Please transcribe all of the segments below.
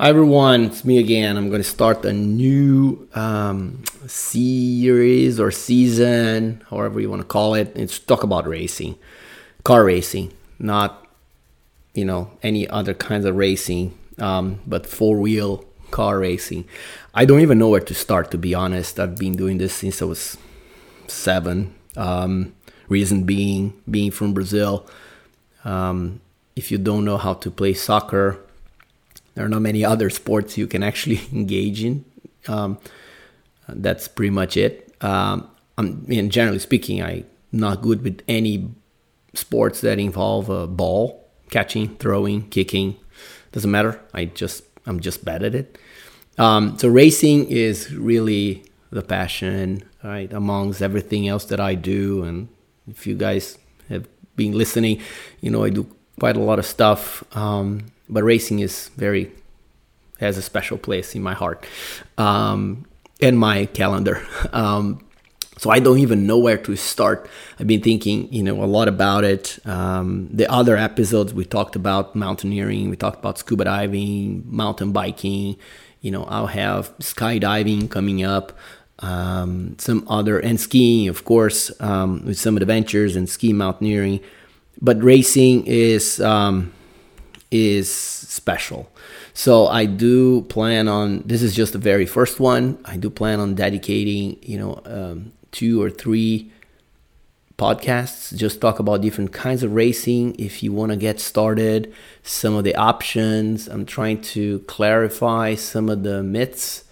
Hi everyone, it's me again. I'm going to start a new series or season, however you want to call it. It's talk about racing, car racing, not any other kinds of racing, but four-wheel car racing. I don't even know where to start, to be honest. I've been doing this since I was 7. Reason being from Brazil, if you don't know how to play soccer, there are not many other sports you can actually engage in. That's pretty much it. Generally speaking, I'm not good with any sports that involve a ball, catching, throwing, kicking. Doesn't matter. I'm just bad at it. So racing is really the passion, right, amongst everything else that I do. And if you guys have been listening, I do quite a lot of stuff. But racing has a special place in my heart and my calendar. So I don't even know where to start. I've been thinking, a lot about it. The other episodes, we talked about mountaineering, we talked about scuba diving, mountain biking. I'll have skydiving coming up, and skiing, of course, with some adventures and ski mountaineering. But racing is special. So I do plan on, this is just the very first one, I do plan on dedicating 2 or 3 podcasts, just talk about different kinds of racing. If you want to get started, some of the options, I'm trying to clarify some of the myths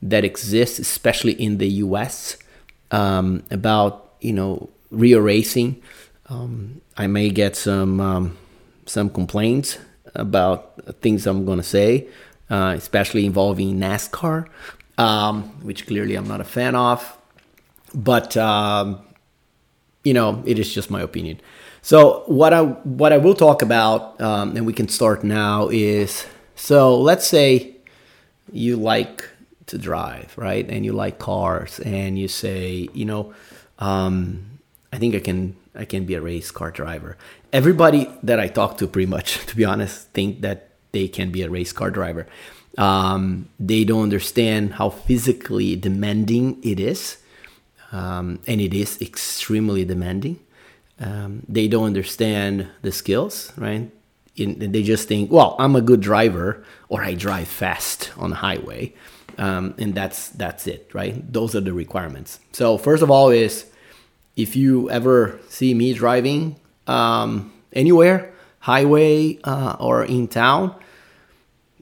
that exist, especially in the US, about real racing. I may get some complaints about things I'm going to say, especially involving NASCAR, which clearly I'm not a fan of, but it is just my opinion. So what I will talk about, and we can start now, is, so let's say you like to drive, right? And you like cars, and you say, I think I can be a race car driver. Everybody that I talk to, pretty much, to be honest, think that they can be a race car driver. They don't understand how physically demanding it is, and it is extremely demanding. They don't understand the skills, right? They just think, well, I'm a good driver, or I drive fast on the highway, and that's it, right? Those are the requirements. So first of all is, if you ever see me driving anywhere, highway or in town,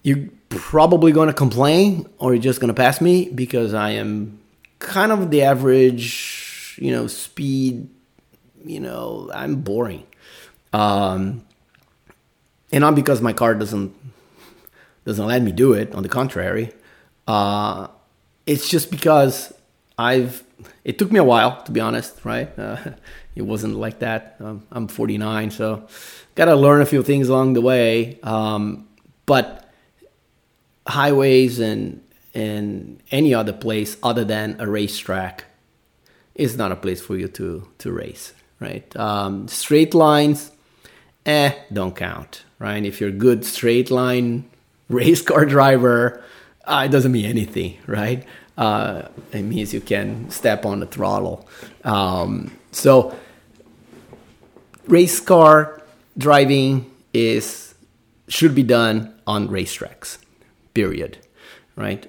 you're probably going to complain, or you're just going to pass me, because I am kind of the average, speed, I'm boring. And not because my car doesn't let me do it. On the contrary, it's just because it took me a while, to be honest, right? It wasn't like that. I'm 49, so got to learn a few things along the way. But highways and any other place other than a racetrack is not a place for you to race, right? Straight lines, don't count, right? If you're a good straight line race car driver, it doesn't mean anything, right? It means you can step on the throttle. So race car driving should be done on racetracks, period, right?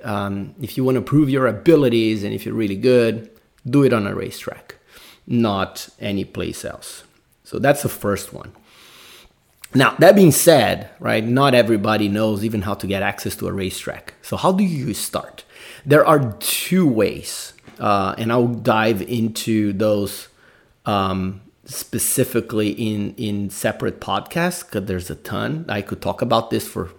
If you want to prove your abilities, and if you're really good, do it on a racetrack, not any place else. So that's the first one. Now, that being said, right, not everybody knows even how to get access to a racetrack. So how do you start? There are 2 ways, and I'll dive into those specifically in separate podcasts, because there's a ton. I could talk about this for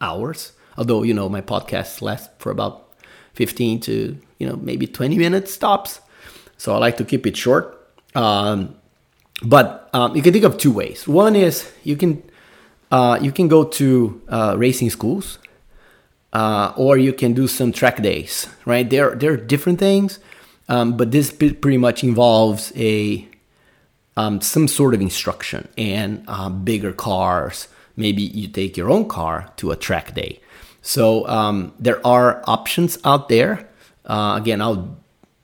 hours, although, my podcasts last for about 15 to, maybe 20-minute stops. So I like to keep it short. But you can think of 2 ways. One is you can go to racing schools, or you can do some track days, right? There are different things, but this pretty much involves a some sort of instruction and bigger cars. Maybe you take your own car to a track day. So there are options out there. Again, I'll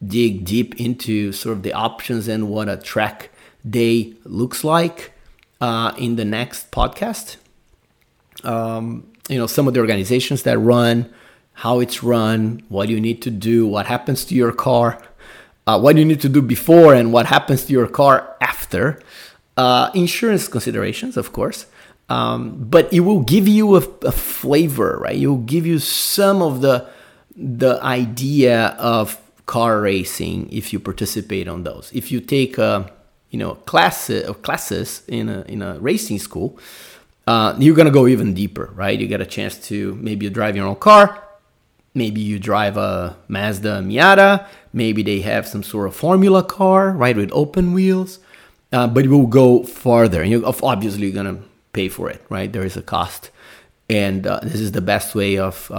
dig deep into sort of the options and what a track day looks like in the next podcast. You know, some of the organizations that run, how it's run, what you need to do, what happens to your car, what you need to do before and what happens to your car after. Insurance considerations, of course. But it will give you a flavor, right? It will give you some of the idea of car racing if you participate on those. If you take classes in a racing school, you're gonna go even deeper, right? You get a chance to maybe you drive your own car, maybe you drive a Mazda Miata, maybe they have some sort of formula car, right, with open wheels. But it will go farther, and obviously you're gonna pay for it, right? There is a cost, and this is the best way of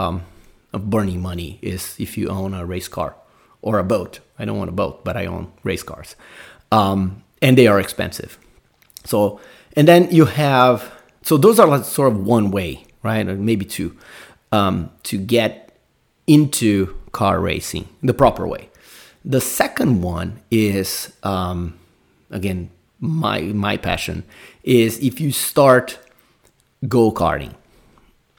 burning money is if you own a race car or a boat. I don't own a boat, but I own race cars, and they are expensive. So, and then you have, so those are like sort of one way, right? Or maybe two, to get into car racing the proper way. The second one is, again, my passion is if you start go-karting.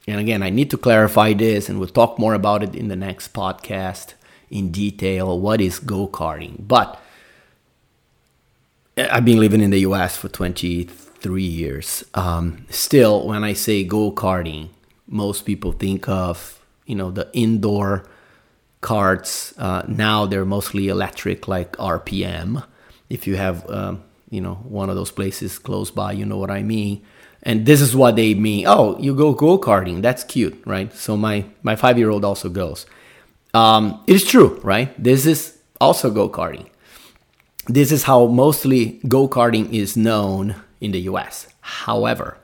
And again, I need to clarify this, and we'll talk more about it in the next podcast in detail. What is go-karting? But I've been living in the US for 23 years. Still, when I say go-karting, most people think of, the indoor karts. Now they're mostly electric, like RPM. If you have, one of those places close by, you know what I mean. And this is what they mean. Oh, you go go-karting. That's cute, right? So my 5-year-old also goes. It's true, right? This is also go-karting. This is how mostly go-karting is known in the US. However,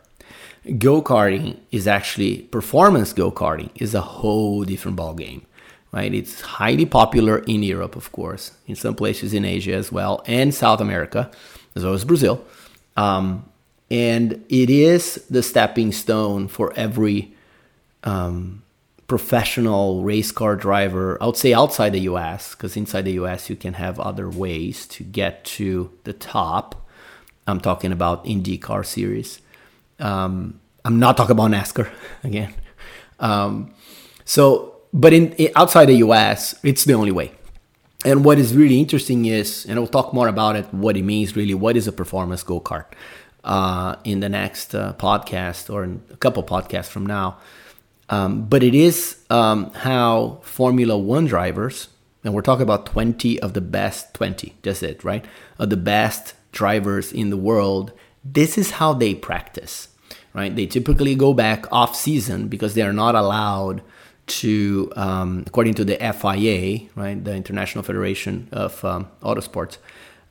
go-karting is actually performance go-karting is a whole different ballgame, right? It's highly popular in Europe, of course, in some places in Asia as well, and South America, as well as Brazil. And it is the stepping stone for every professional race car driver, I would say outside the US, because inside the US you can have other ways to get to the top. I'm talking about Indy Car series. I'm not talking about NASCAR again. But outside the US, it's the only way. And what is really interesting is, and I'll talk more about it, what it means really, what is a performance go-kart in the next podcast or in a couple podcasts from now. But it is how Formula One drivers, and we're talking about 20 of the best 20, that's it, right? Of the best drivers in the world, this is how they practice, right? They typically go back off-season because they are not allowed to, according to the FIA, right, the International Federation of Autosports,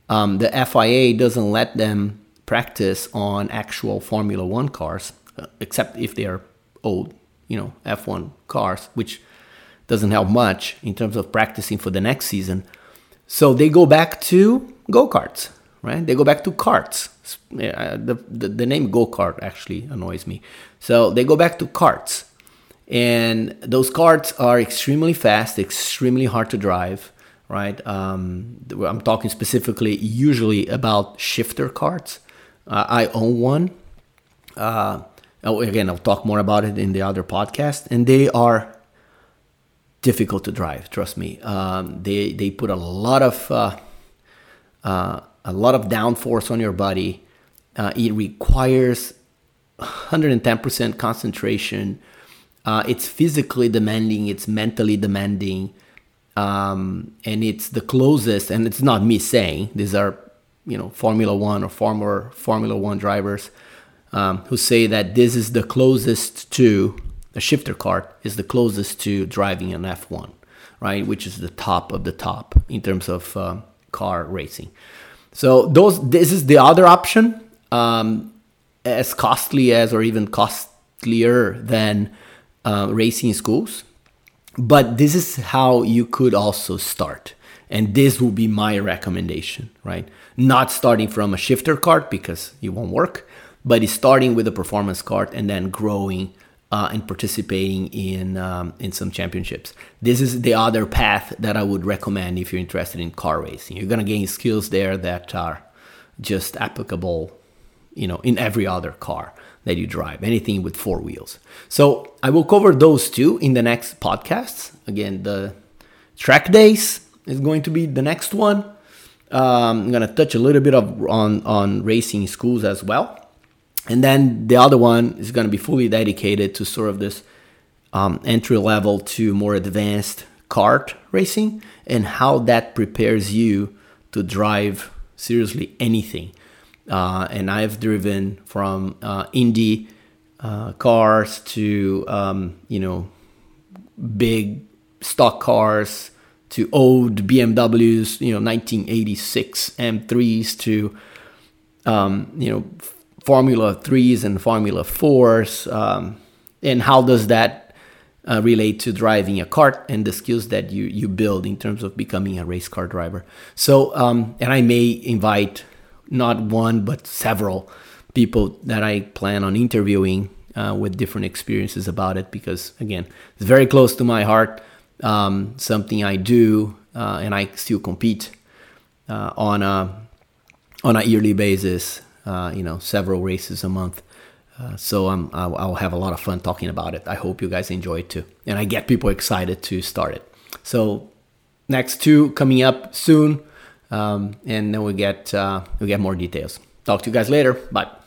the FIA doesn't let them practice on actual Formula One cars, except if they are old, F1 cars, which doesn't help much in terms of practicing for the next season. So they go back to go-karts, right? They go back to karts. The name go-kart actually annoys me. So they go back to karts. And those karts are extremely fast, extremely hard to drive, right? I'm talking specifically usually about shifter karts. I own one. Again, I'll talk more about it in the other podcast. And they are difficult to drive, trust me. They put a lot of downforce on your body. It requires 110% concentration. It's physically demanding, it's mentally demanding, and it's the closest, and it's not me saying, these are, Formula One or former Formula One drivers who say that this is the closest to, a shifter cart is the closest to driving an F1, right, which is the top of the top in terms of car racing. So this is the other option, as costly as or even costlier than racing schools, but this is how you could also start, and this will be my recommendation, right? Not starting from a shifter kart because it won't work, but it's starting with a performance kart and then growing and participating in some championships. This is the other path that I would recommend if you're interested in car racing. You're gonna gain skills there that are just applicable, you know, in every other car that you drive, anything with four wheels. So I will cover those two in the next podcasts. Again, the track days is going to be the next one. I'm gonna touch a little bit on racing schools as well. And then the other one is going to be fully dedicated to sort of this entry level to more advanced kart racing and how that prepares you to drive seriously anything. And I've driven from Indy cars to, you know, big stock cars to old BMWs, you know, 1986 M3s to, you know, Formula 3s and Formula 4s, and how does that relate to driving a kart and the skills that you build in terms of becoming a race car driver. So, and I may invite not one, but several people that I plan on interviewing with different experiences about it, because again, it's very close to my heart, something I do, and I still compete on a yearly basis. You know, several races a month. So I'll have a lot of fun talking about it. I hope you guys enjoy it too. And I get people excited to start it. So next two coming up soon. And then we get more details. Talk to you guys later. Bye.